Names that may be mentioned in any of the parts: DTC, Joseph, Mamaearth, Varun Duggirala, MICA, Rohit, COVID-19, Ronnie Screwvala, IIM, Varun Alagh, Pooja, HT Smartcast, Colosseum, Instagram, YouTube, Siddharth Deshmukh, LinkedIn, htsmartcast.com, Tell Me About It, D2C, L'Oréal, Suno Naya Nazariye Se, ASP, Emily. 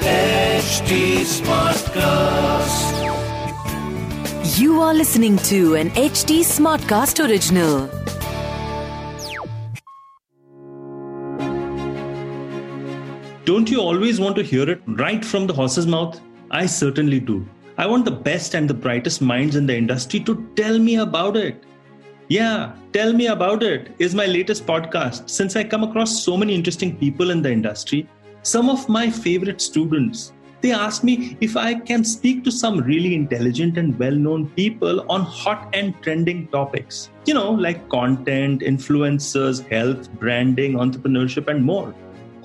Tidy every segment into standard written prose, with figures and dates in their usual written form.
HT Smartcast. You are listening to an HT Smartcast original. Don't you always want to hear it right from the horse's mouth? I certainly do. I want the best and the brightest minds in the industry to tell me about it. Yeah, Tell Me About It is my latest podcast since I come across so many interesting people in the industry. Some of my favorite students, they ask me if I can speak to some really intelligent and well-known people on hot and trending topics. You know, like content, influencers, health, branding, entrepreneurship, and more.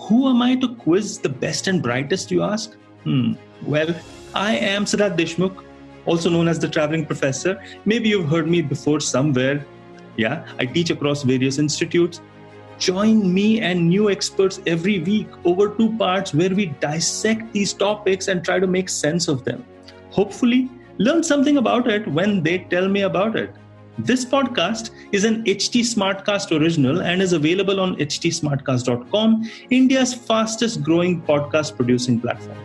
Who am I to quiz the best and brightest, you ask? Well, I am Siddharth Deshmukh, also known as the Traveling Professor. Maybe you've heard me before somewhere. Yeah, I teach across various institutes. Join me and new experts every week over 2 parts where we dissect these topics and try to make sense of them. Hopefully, learn something about it when they tell me about it. This podcast is an HT Smartcast original and is available on htsmartcast.com, India's fastest growing podcast producing platform.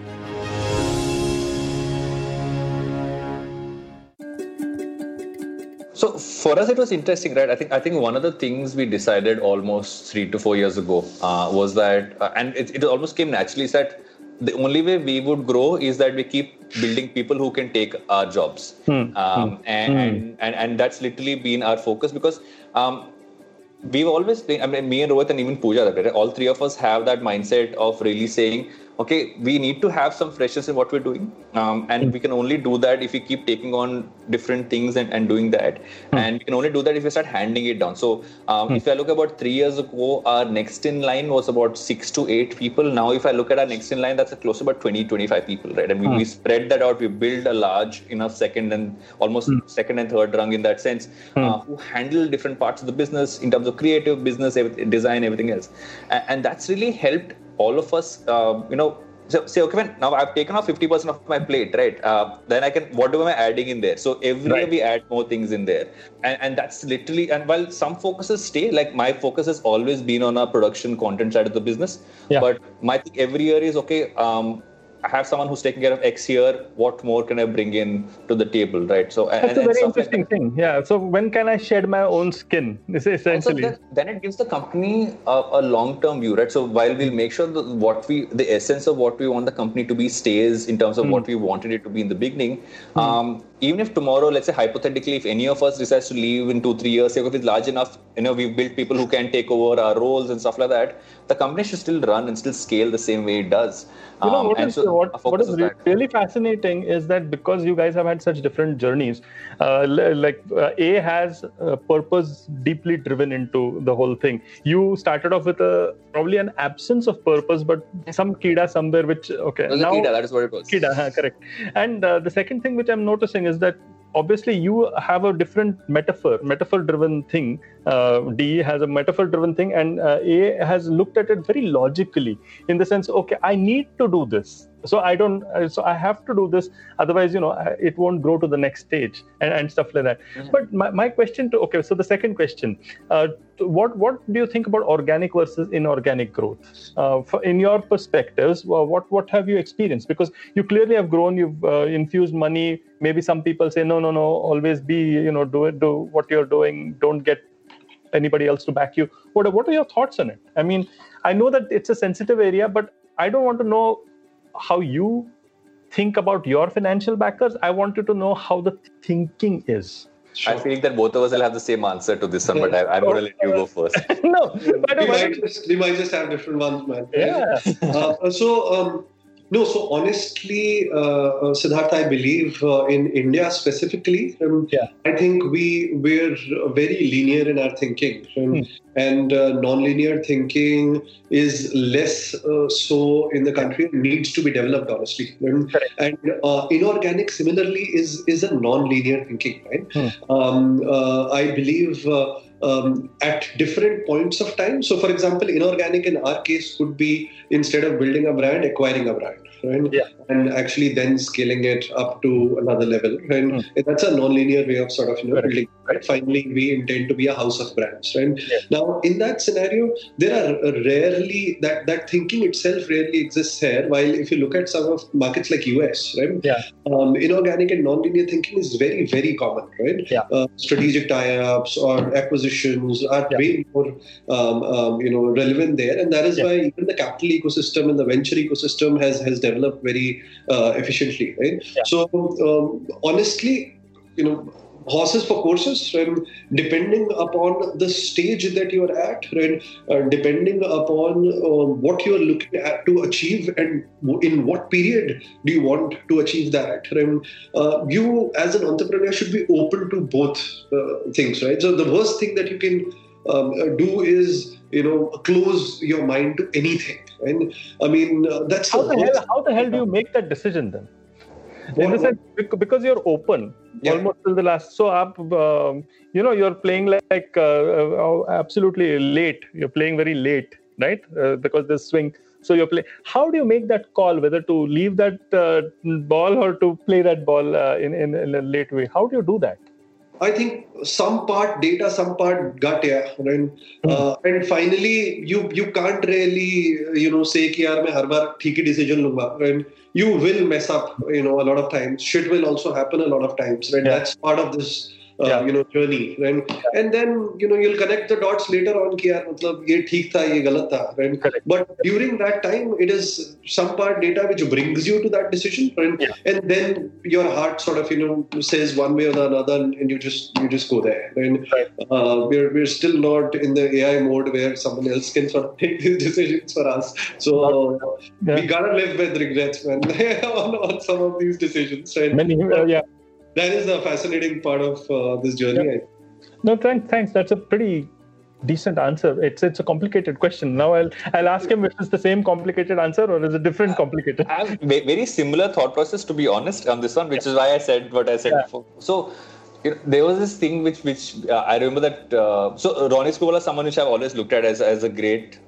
So for us, it was interesting, right? I think one of the things we decided almost 3 to 4 years ago was that, and it almost came naturally, is that the only way we would grow is that we keep building people who can take our jobs. And that's literally been our focus because we've always been, I mean, me and Rohit and even Pooja, right? All three of us have that mindset of really saying, okay, we need to have some freshness in what we're doing. And we can only do that if we keep taking on different things and doing that. And we can only do that if we start handing it down. So if I look about 3 years ago, our next in line was about 6 to 8 people. Now, if I look at our next in line, that's close to about 20, 25 people, right? And we spread that out. We build a large enough second and almost second and third rung in that sense, who handle different parts of the business in terms of creative, business, design, everything else. And that's really helped all of us, say, okay, man, now I've taken off 50% of my plate, right? Then I can, what am I adding in there? So every year we add more things in there. And that's literally, and while some focuses stay, like my focus has always been on our production content side of the business. Yeah. But my thing every year is, okay, I have someone who's taking care of X here. What more can I bring in to the table, right? So that's a very interesting thing. Yeah. So when can I shed my own skin? This is essentially. Also, then it gives the company a long-term view, right? So while we'll make sure that the essence of what we want the company to be stays in terms of what we wanted it to be in the beginning. Even if tomorrow, let's say hypothetically, if any of us decides to leave in 2-3 years, if it's large enough, we've built people who can take over our roles and stuff like that, the company should still run and still scale the same way it does. What is really fascinating is that because you guys have had such different journeys, A has a purpose deeply driven into the whole thing. You started off with probably an absence of purpose, but some kida somewhere which, okay. Now, kida, that is what it was. Kida, correct. And the second thing which I'm noticing is that obviously you have a different metaphor-driven thing. D has a metaphor-driven thing, and A has looked at it very logically in the sense, okay, I need to do this. So I have to do this. Otherwise, it won't grow to the next stage and stuff like that. Mm-hmm. But my question so the second question, what do you think about organic versus inorganic growth? In your perspectives, what have you experienced? Because you clearly have grown, you've infused money. Maybe some people say, no, always be, do what you're doing. Don't get anybody else to back you. What are your thoughts on it? I mean, I know that it's a sensitive area, but I don't want to know how you think about your financial backers. I wanted to know how the thinking is. Sure. I feel that both of us will have the same answer to this one, but I'm going to let you go first. No, we might just have different ones, man. Yeah. So No, so honestly, Siddharth, I believe in India specifically, I think we're very linear in our thinking. And non-linear thinking is less so in the country, needs to be developed, honestly. And inorganic, similarly, is a non-linear thinking, right? I believe... at different points of time. So, for example, inorganic in our case could be, instead of building a brand, acquiring a brand, right? And actually then scaling it up to another level. And that's a non-linear way of sort of building. Right? Finally, we intend to be a house of brands. Right? Now, in that scenario, there are rarely that thinking itself rarely exists here. While if you look at some of markets like US, right? Inorganic and non-linear thinking is very, very common. Right? Strategic tie-ups or acquisitions are way more relevant there, and that is why even the capital ecosystem and the venture ecosystem has developed very efficiently. Right? So honestly, horses for courses, right? Depending upon the stage that you are at, right? Depending upon what you are looking at to achieve and in what period do you want to achieve that, right? You as an entrepreneur should be open to both things, right? So the worst thing that you can do is close your mind to anything, right? I mean, that's how the hell do you make that decision then? In the sense, because you're open almost till the last. So, you're playing absolutely late. You're playing very late, right? Because there's swing. So you're playing. How do you make that call whether to leave that ball or to play that ball in a late way? How do you do that? I think some part data, some part gut, right? And finally, you can't really, say ki yaar main har baar theek hi decision lunga, right? You will mess up, a lot of times. Shit will also happen a lot of times, right? That's part of this, journey, right? And then, you'll connect the dots later on ki yaar, matlab ye theek tha, ye galat tha, right? But during that time, it is some part data which brings you to that decision, right? And then your heart sort of, says one way or another, and you just go there, right? We're still not in the AI mode where someone else can sort of take these decisions for us. So we gotta live with regrets, man, on some of these decisions, right? Many, That is the fascinating part of this journey. No, thanks. That's a pretty decent answer. It's a complicated question. Now I'll ask him if it's the same complicated answer or is it different complicated. I have very similar thought process, to be honest, on this one, which is why I said what I said before. So there was this thing which I remember that. So Ronnie Screwvala is someone which I've always looked at as a great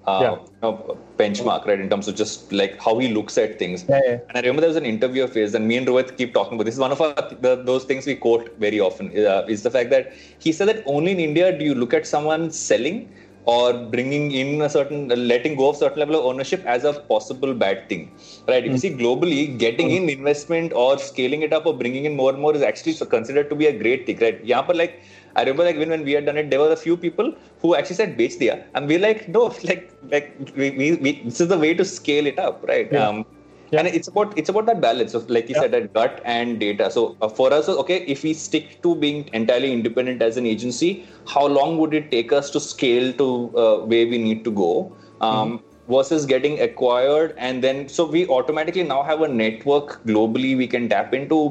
benchmark, right? In terms of just like how he looks at things. And I remember there was an interview of his, and me and Rohit keep talking about this. One of those things we quote very often is the fact that he said that only in India do you look at someone selling or bringing in a certain, letting go of certain level of ownership as a possible bad thing, right? If you see globally, getting in investment or scaling it up or bringing in more and more is actually considered to be a great thing, right? I remember when we had done it, there were a few people who actually said "bech diya," and we're like, no, we this is the way to scale it up, right? And it's about that balance of, like you said, that gut and data. So for us, if we stick to being entirely independent as an agency, how long would it take us to scale to where we need to go versus getting acquired? And then, so we automatically now have a network globally we can tap into.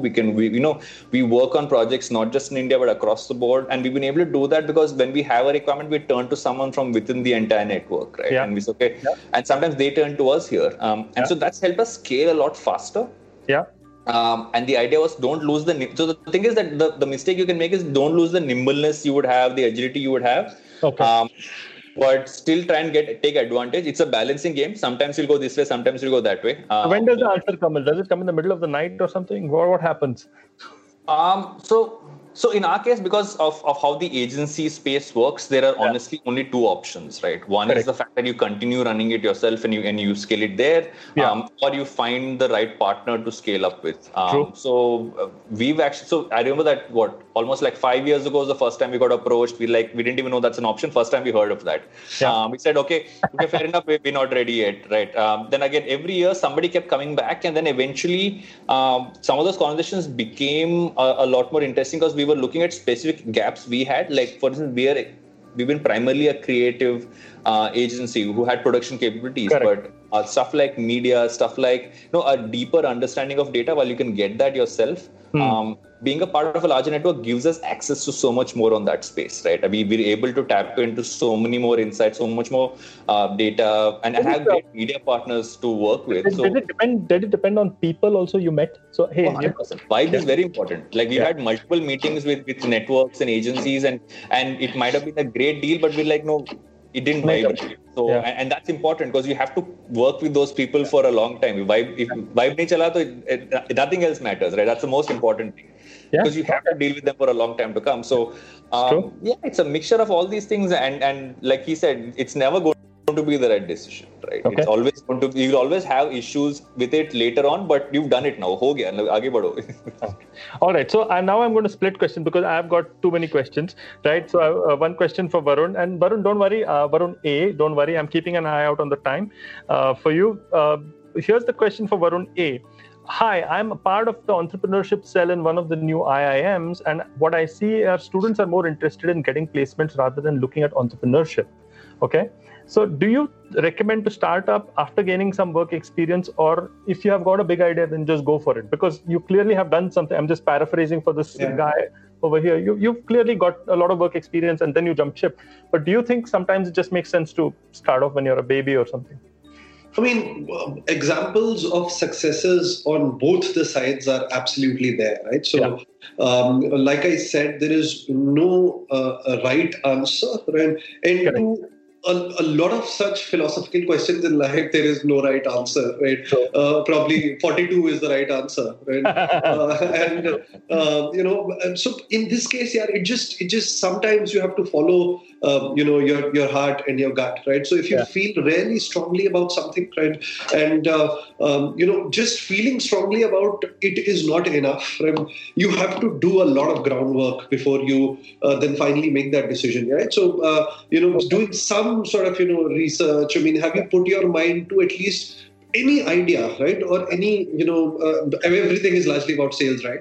We work on projects, not just in India, but across the board. And we've been able to do that because when we have a requirement, we turn to someone from within the entire network, right? And we say, and sometimes they turn to us here. And so that's helped us scale a lot faster. And the idea was don't lose so the thing is that the mistake you can make is don't lose the nimbleness you would have, the agility you would have. But still try and take advantage. It's a balancing game. Sometimes you'll go this way, sometimes you'll go that way. When does the answer come in? Does it come in the middle of the night or something? What happens? So in our case, because of how the agency space works, there are honestly only two options, right? One is the fact that you continue running it yourself and you scale it there, or you find the right partner to scale up with. True. So I remember that almost like 5 years ago was the first time we got approached. We didn't even know that's an option. First time we heard of that. We said, okay, fair enough. We're not ready yet, right? Then again, every year somebody kept coming back, and then eventually some of those conversations became a lot more interesting because we were looking at specific gaps we had. Like, for instance, we've been primarily a creative agency who had production capabilities, Correct. But stuff like media, stuff like, you know, a deeper understanding of data, while you can get that yourself, being a part of a larger network gives us access to so much more on that space, right? I mean, we're able to tap into so many more insights, so much more data, and have great media partners to work with. Did it depend on people also you met? So, hey, 100%. Vibe is very important. Like, we had multiple meetings with networks and agencies, and it might have been a great deal, but we're like, no, it didn't vibe. So, and that's important because you have to work with those people for a long time. If vibe nahi chala, toh nothing else matters, right? That's the most important thing. Because you have to deal with them for a long time to come. So, it's a mixture of all these things. And like he said, it's never going to be the right decision, right? Okay. It's always going to be, you'll always have issues with it later on, but you've done it now. Ho gaya, aage badho. All right. So, now I'm going to split question because I've got too many questions, right? So, one question for Varun. And Varun, don't worry. Varun A, don't worry. I'm keeping an eye out on the time for you. Here's the question for Varun A. Hi, I'm a part of the entrepreneurship cell in one of the new IIMs, and what I see are students are more interested in getting placements rather than looking at entrepreneurship. Okay, so do you recommend to start up after gaining some work experience, or if you have got a big idea, then just go for it? Because you clearly have done something. I'm just paraphrasing for this guy over here. You've clearly got a lot of work experience and then you jump ship. But do you think sometimes it just makes sense to start off when you're a baby or something? I mean, examples of successes on both the sides are absolutely there, right? So, like I said, there is no right answer, right? And to a lot of such philosophical questions in life, there is no right answer, right? Sure. Probably 42 is the right answer, right? So in this case, it just sometimes you have to follow, your heart and your gut, right? So if you feel really strongly about something, right, and just feeling strongly about it is not enough, right? You have to do a lot of groundwork before you then finally make that decision, right? So doing some sort of, research. I mean, have you put your mind to at least any idea, right? Or any, everything is largely about sales, right?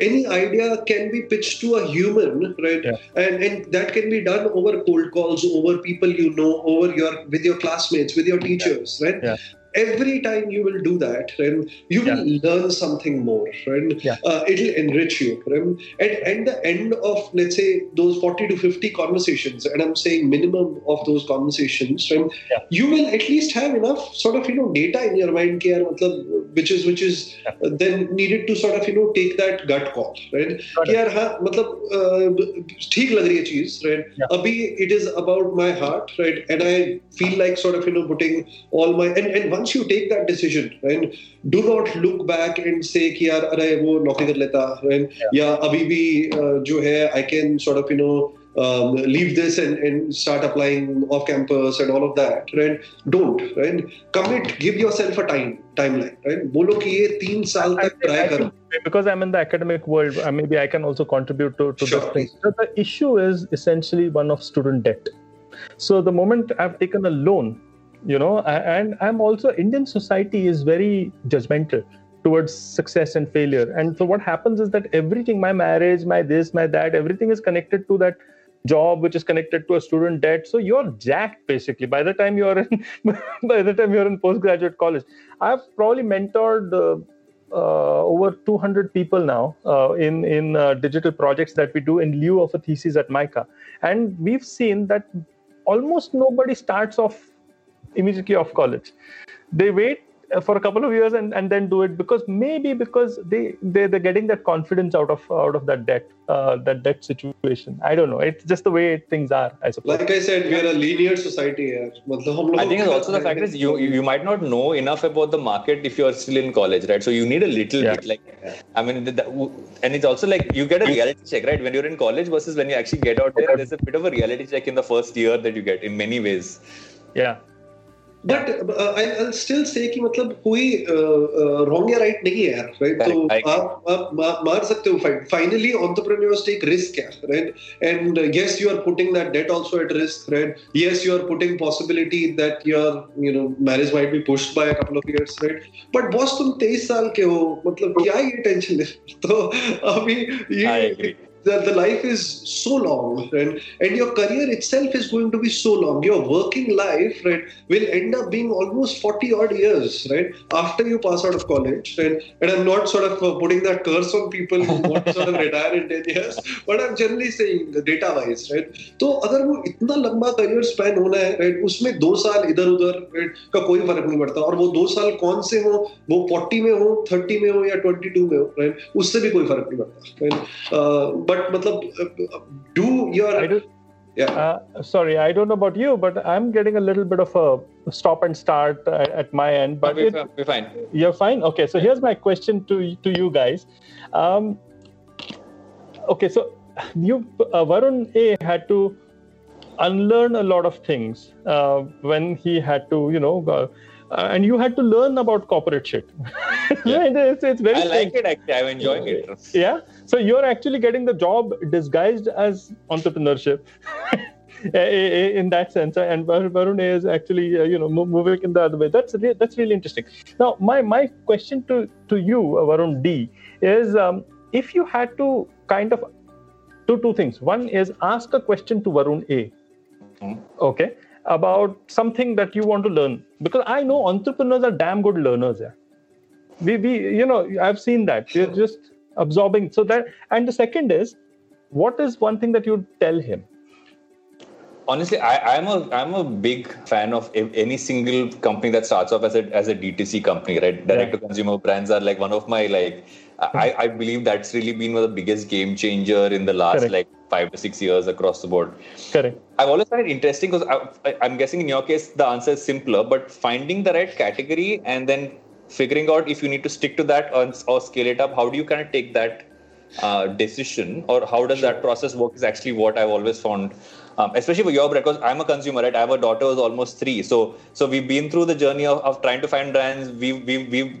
Any idea can be pitched to a human, right? Yeah. And that can be done over cold calls, over people you know, with your classmates, with your teachers, right? Yeah. Every time you will do that, right, you will learn something more, right? It'll enrich you, right? At the end of, let's say, those 40 to 50 conversations, and I'm saying minimum of those conversations, right, you will at least have enough sort of, data in your mind, which is then needed to sort of, take that gut call, right? Theek lag rahi hai cheez, right? Abhi it is about my heart, right? And I feel like sort of, putting all my, and one. Once you take that decision, right, do not look back and say कि यार अरे वो नौकरी कर लेता, right? या अभी भी जो है I can sort of leave this and start applying off campus and all of that, right? Don't, right? Commit, give yourself a timeline, right? Bolo ki ye 3 saal tak try karo. Because I'm in the academic world, maybe I can also contribute to this thing. So the issue is essentially one of student debt. So the moment I've taken a loan, and I'm also, Indian society is very judgmental towards success and failure. And so what happens is that everything, my marriage, my this, my that, everything is connected to that job, which is connected to a student debt. So you're jacked basically by the time you're in postgraduate college. I've probably mentored over 200 people now in digital projects that we do in lieu of a thesis at MICA. And we've seen that almost nobody starts off immediately off college. They wait for a couple of years and then do it because they're getting that confidence out of that debt situation. I don't know. It's just the way things are, I suppose. Like I said, we are a linear society here. I think it's also the fact is you might not know enough about the market if you are still in college, right? So you need a little bit. And it's also like you get a reality check, right? When you're in college versus when you actually get out there, there's a bit of a reality check in the first year that you get in many ways. Yeah. But I'll still say कि मतलब कोई wrong या right नहीं है, right? So आप मार सकते हो. Finally, entrepreneurs take risk, right? And yes, you are putting that debt also at risk, right? Yes, you are putting possibility that your marriage might be pushed by a couple of years, right? But boss तुम 23 साल के हो, मतलब क्या ये tension है? तो अभी ये the life is so long, right? And your career itself is going to be so long. Your working life, right, will end up being almost 40-odd years, right, after you pass out of college, right? And I'm not sort of putting that curse on people who want to sort of retire in 10 years, but I'm generally saying data-wise, right? So अगर वो इतना लंबा career span होना है, right, उसमें 2 साल इधर-उधर, right, का कोई फर्क नहीं पड़ता, और वो 2 साल कौन से हो, वो 40 में हो, 30 में हो या 22 में हो, right, उससे भी कोई फर्क नहीं पड़ता, right? But sorry, I don't know about you, but I'm getting a little bit of a stop and start at my end. But we're fine. You're fine? Okay, so here's my question to you guys. Okay, so you, Varun A had to unlearn a lot of things when he had to, you know, and you had to learn about corporate shit. Yeah. It's very I like it actually. I'm enjoying it. Yeah. So you're actually getting the job disguised as entrepreneurship in that sense. And Varun is actually, you know, moving in the other way. That's really interesting. Now, my question to you, Varun D, is if you had to kind of do two things. One is ask a question to Varun A. Mm. Okay. About something that you want to learn, because I know entrepreneurs are damn good learners. Yeah, we you know, I've seen that. They're just absorbing. So that, and the second is, what is one thing that you'd tell him? Honestly, I'm a big fan of any single company that starts off as a DTC company, right? Direct to consumer brands are like one of my like. I believe that's really been one of the biggest game changer in the last 5 to 6 years across the board. Correct. I've always found it interesting because I'm guessing in your case the answer is simpler, but finding the right category and then figuring out if you need to stick to that or scale it up, how do you kind of take that decision, or how does that process work, is actually what I've always found, especially for your brand, because I'm a consumer, right? I have a daughter who's almost 3, so we've been through the journey of trying to find brands. We've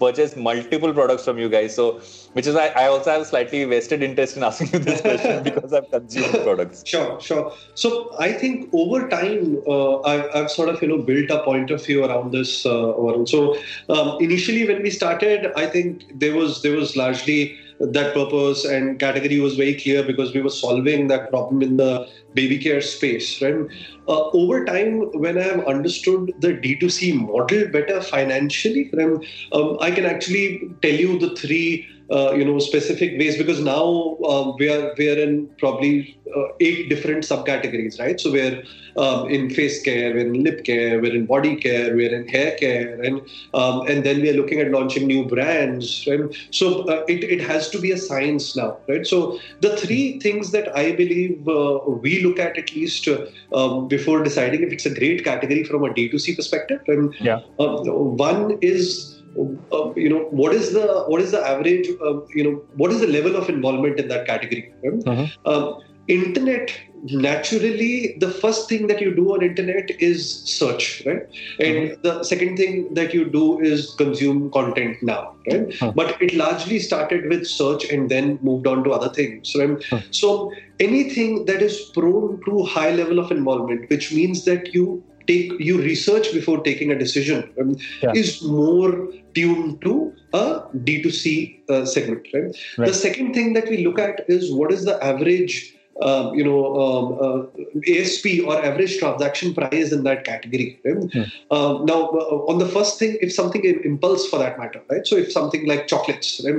purchased multiple products from you guys, so which is why I also have a slightly vested interest in asking you this question because I've consumed products. Sure. So I think over time, I've sort of, you know, built a point of view around this. So initially when we started, I think there was largely that purpose, and category was very clear because we were solving that problem in the baby care space, right? Over time, when I have understood the D2C model better financially, right, I can actually tell you the three specific ways, because now we are in probably 8 different subcategories, right? So we're in face care, we're in lip care, we're in body care, we're in hair care, and then we are looking at launching new brands, right? So it has to be a science now, right? So the three things that I believe we look at least before deciding if it's a great category from a D2C perspective. One is what is the average, what is the level of involvement in that category? Right? Uh-huh. Internet, naturally, the first thing that you do on internet is search, right? And the second thing that you do is consume content now, right? Uh-huh. But it largely started with search and then moved on to other things, right? Uh-huh. So anything that is prone to high level of involvement, which means that you research before taking a decision, is more tuned to a D2C segment. Right? Right. The second thing that we look at is what is the average ASP or average transaction price in that category. Right? Yeah. On the first thing, if something impulse for that matter, right? So if something like chocolates, right?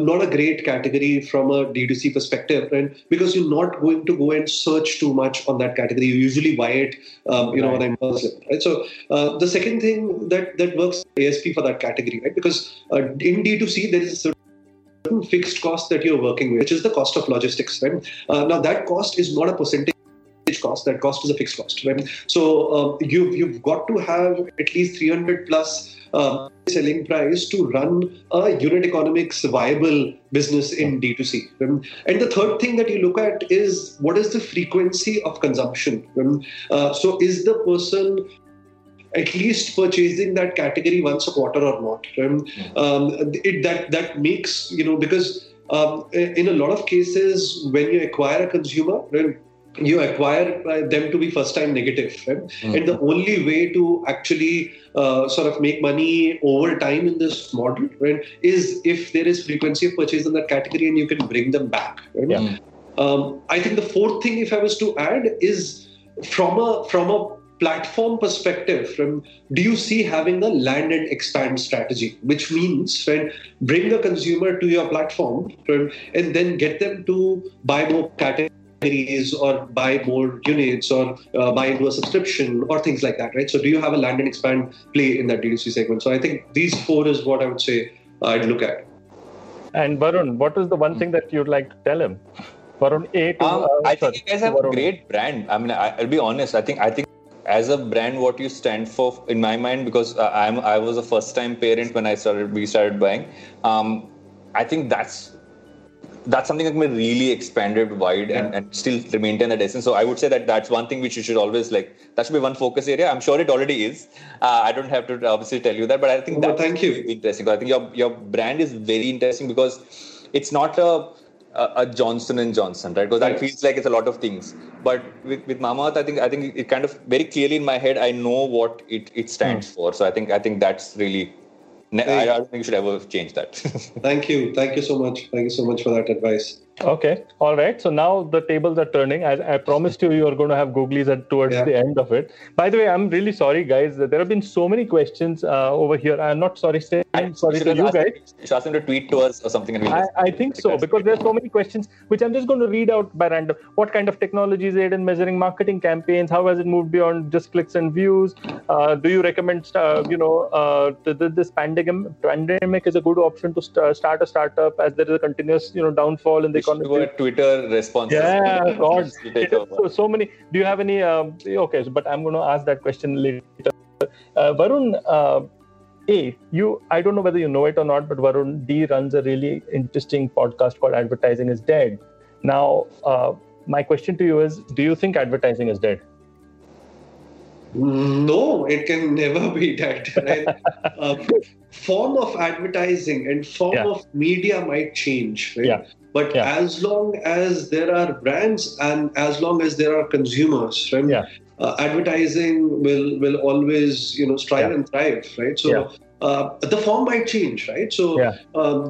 Not a great category from a D2C perspective, right? Because you're not going to go and search too much on that category. You usually buy it, on impulse, right? So the second thing that works ASP for that category, right? Because in D2C there is a certain fixed cost that you're working with, which is the cost of logistics, right? Now that cost is not a percentage cost, that cost is a fixed cost, right? So you've got to have at least 300 plus selling price to run a unit economics viable business in D2C. And the third thing that you look at is what is the frequency of consumption? So is the person at least purchasing that category once a quarter or not? That makes, because in a lot of cases, when you acquire a consumer, you acquire them to be first time negative, right? Mm-hmm. And the only way to actually sort of make money over time in this model, right, is if there is frequency of purchase in that category and you can bring them back, right? Yeah. I think the fourth thing, if I was to add, is from a platform perspective, from do you see having the land and expand strategy, which means, right, bring the consumer to your platform, right, and then get them to buy more categories or buy more units or buy into a subscription or things like that, right? So do you have a land and expand play in that D2C segment? So I think these four is what I would say I'd look at. And Varun, what is the one thing that you'd like to tell him? Varun A to I think you guys have Varun. A great brand. I mean, I'll be honest. I think as a brand, what you stand for, in my mind, because I was a first-time parent when we started buying. I think that's something that can really expanded wide and still maintain that essence. So I would say that's one thing which you should always like. That should be one focus area. I'm sure it already is. I don't have to obviously tell you that, but I think that's really interesting. I think your brand is very interesting because it's not a Johnson & Johnson, right? Because that feels like it's a lot of things. But with Mamaearth, I think it kind of very clearly in my head, I know what it stands for. So I think that's really... I don't think you should ever change that. Thank you. Thank you so much. Thank you so much for that advice. Okay. All right. So now the tables are turning. I promised you are going to have googlies towards the end of it. By the way, I'm really sorry, guys. There have been so many questions over here. I'm sorry to you guys. Should ask them to tweet to us or something. I think so, because there are so many questions, which I'm just going to read out by random. What kind of technologies aid in measuring marketing campaigns? How has it moved beyond just clicks and views? Do you recommend, this pandemic is a good option to start a startup, as there is a continuous, downfall in the Twitter responses. Yeah, God. So many. Do you have any? Okay, but I'm going to ask that question later. Varun A, I don't know whether you know it or not, but Varun D runs a really interesting podcast called Advertising is Dead. Now, my question to you is, do you think advertising is dead? No, it can never be dead. Right? Form of advertising and form of media might change, right? Yeah. But as long as there are brands and as long as there are consumers, right? Yeah. Advertising will always, strive and thrive, right? So the form might change, right? So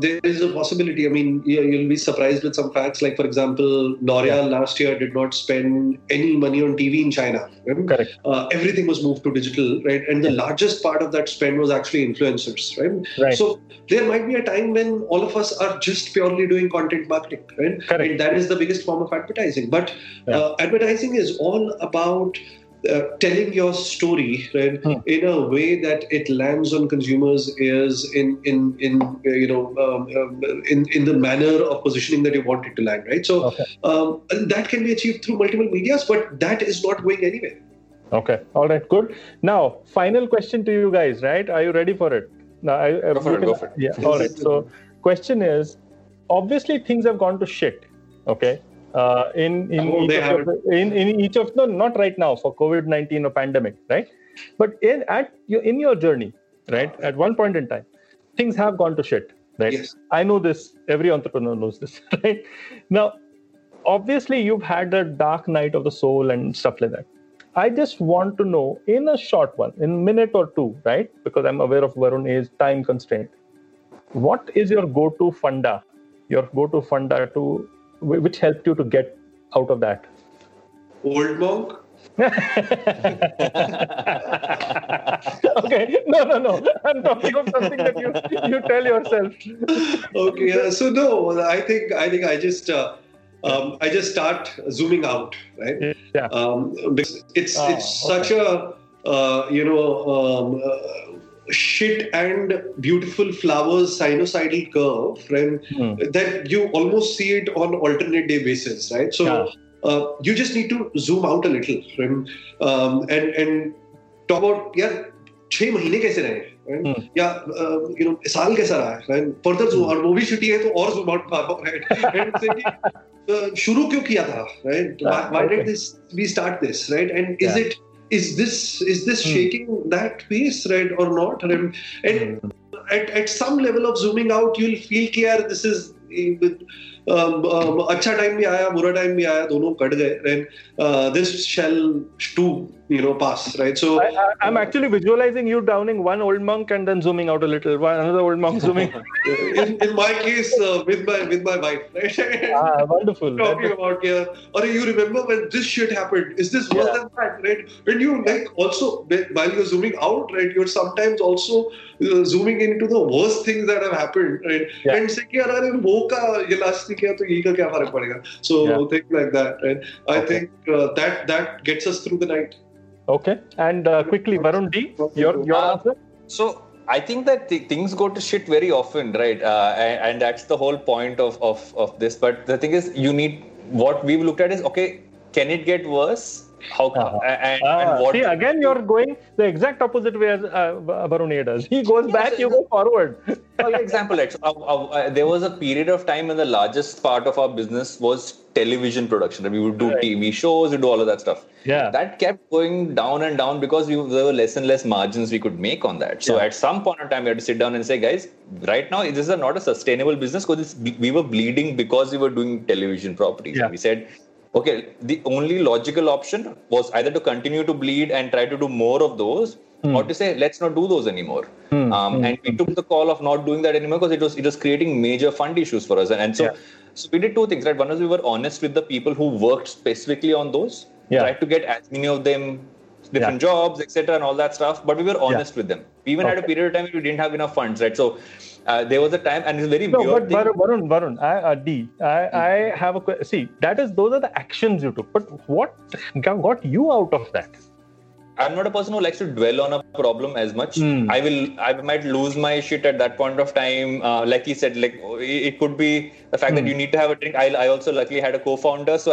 there is a possibility. I mean, you'll be surprised with some facts. Like, for example, L'Oréal last year did not spend any money on TV in China. Right? Correct. Everything was moved to digital, right? And the largest part of that spend was actually influencers, right? Right. So there might be a time when all of us are just purely doing content marketing, right? Correct. And that is the biggest form of advertising. But advertising is all about telling your story, right, in a way that it lands on consumers' ears in the manner of positioning that you want it to land, right? So that can be achieved through multiple medias, but that is not going anywhere. Okay. All right. Good. Now, final question to you guys, right? Are you ready for it? Now, go for it. Yeah. All right. So, question is, obviously things have gone to shit. Okay. In each of not right now for COVID-19 or pandemic, right? But in your journey, right? At one point in time, things have gone to shit, right? Yes. I know this. Every entrepreneur knows this, right? Now, obviously, you've had a dark night of the soul and stuff like that. I just want to know in a short one, in a minute or two, right? Because I'm aware of Varun A's time constraint. What is your go-to funda? Your go-to funda to which helped you to get out of that? Old monk? Okay, no. I'm talking of something that you tell yourself. Okay, so no, I think I just start zooming out, right? Yeah. Because it's such a shit and beautiful flowers sinusoidal curve, right? That you almost see it on alternate day basis, right? So you just need to zoom out a little, right? And talk about 6 mahine kaise rahe, right? Saal kaisa raha, right? Further zoom out, wo bhi shitty hai to aur zoom out maro, right? And say shuru kyun kiya tha, right? Why did we start this, right? And is this shaking that pace, right, or not? And at some level of zooming out, you'll feel clear. This is अच्छा time भी आया, बुरा time भी आया, दोनों cut गए. This shall too, you know, pass, right? So I'm actually visualizing you downing one old monk and then zooming out a little, another old monk zooming. in my case, with my wife, right? Wonderful. Talking about here, or you remember when this shit happened? Is this worse than that, right? When you like also while you're zooming out, right? You're sometimes also zooming into the worst things that have happened, right? Yeah. And saying, "Yaar, अरे वो का ये last नहीं किया तो ये का क्या फर्क पड़ेगा?" So things like that, right? I think that gets us through the night. Okay, and quickly, Varun D, your answer. So I think that things go to shit very often, right? And that's the whole point of this. But the thing is, you need what we've looked at is okay. Can it get worse? How come? And what? See, again, you're going the exact opposite way as Varun does. He goes back, you go forward. For example, like, so, there was a period of time when the largest part of our business was television production. We would do TV shows, we do all of that stuff. Yeah. That kept going down and down because there were less and less margins we could make on that. So at some point in time, we had to sit down and say, guys, right now, this is not a sustainable business because we were bleeding because we were doing television properties. Yeah. We said, okay, the only logical option was either to continue to bleed and try to do more of those or to say, let's not do those anymore. And we took the call of not doing that anymore because it was creating major fund issues for us. And so, so we did two things, right? One was we were honest with the people who worked specifically on those, tried to get as many of them different jobs, etc. and all that stuff. But we were honest with them. We even had a period of time where we didn't have enough funds, right? So there was a time, and it's very weird thing. Varun, I have a question. See, those are the actions you took. But what got you out of that? I'm not a person who likes to dwell on a problem as much. I might lose my shit at that point of time. Like he said, like it could be the fact that you need to have a drink. I also luckily had a co-founder, so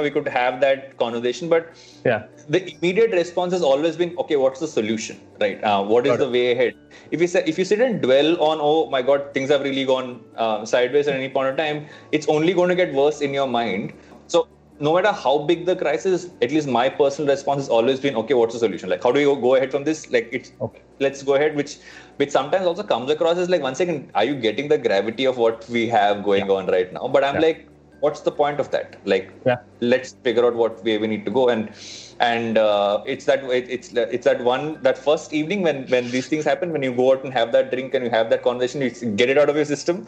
we could have that conversation. But the immediate response has always been, okay, what's the solution, right? What is the way ahead? If you sit and dwell on, oh my God, things have really gone sideways at any point of time, it's only going to get worse in your mind. So, no matter how big the crisis, at least my personal response has always been, okay, what's the solution? Like, how do we go ahead from this? Like, let's go ahead, which sometimes also comes across as like, one second, are you getting the gravity of what we have going on right now? But I'm like, what's the point of that? Like, let's figure out what way we need to go. And it's that first evening when these things happen, when you go out and have that drink and you have that conversation, you get it out of your system.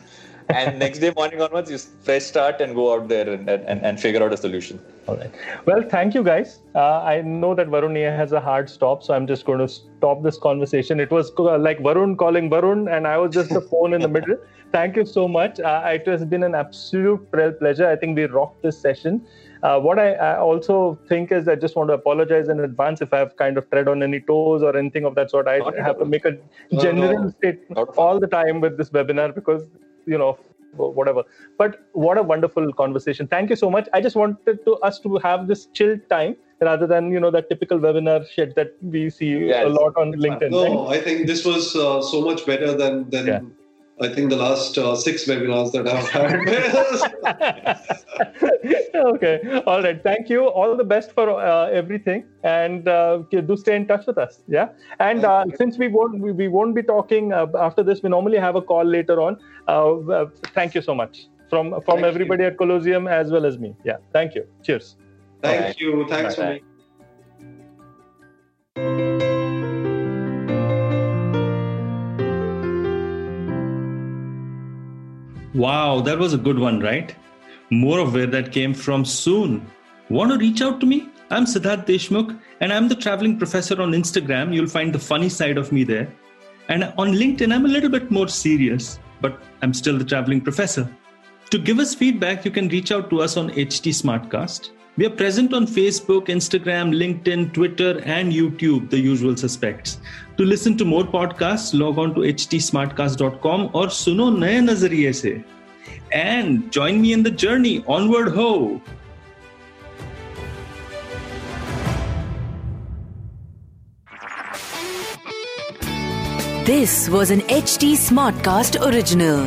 And next day morning onwards, you fresh start and go out there and figure out a solution. All right. Well, thank you guys. I know that Varun has a hard stop, so I'm just going to stop this conversation. It was like Varun calling Varun, and I was just the phone in the middle. Thank you so much. It has been an absolute pleasure. I think we rocked this session. What I also think is I just want to apologize in advance if I have kind of tread on any toes or anything of that sort. I have to make a general statement all the time with this webinar because, you know, whatever. But what a wonderful conversation. Thank you so much. I just wanted us to have this chill time rather than, you know, that typical webinar shit that we see a lot on LinkedIn. No, right? I think this was so much better than I think the last 6 webinars that I've had. Okay. All right. Thank you. All the best for everything. And do stay in touch with us. Yeah. And since we won't be talking after this, we normally have a call later on. Thank you so much from everybody at Colosseum as well as me. Yeah. Thank you. Cheers. Thank you. Thanks for me. Wow, that was a good one, right? More of where that came from soon. Want to reach out to me? I'm Siddharth Deshmukh and I'm the traveling professor on Instagram. You'll find the funny side of me there. And on LinkedIn, I'm a little bit more serious, but I'm still the traveling professor. To give us feedback, you can reach out to us on HT Smartcast. We are present on Facebook, Instagram, LinkedIn, Twitter, and YouTube, the usual suspects. To listen to more podcasts, log on to htsmartcast.com or Suno Naya Nazariye Se. And join me in the journey. Onward ho! This was an HT Smartcast original.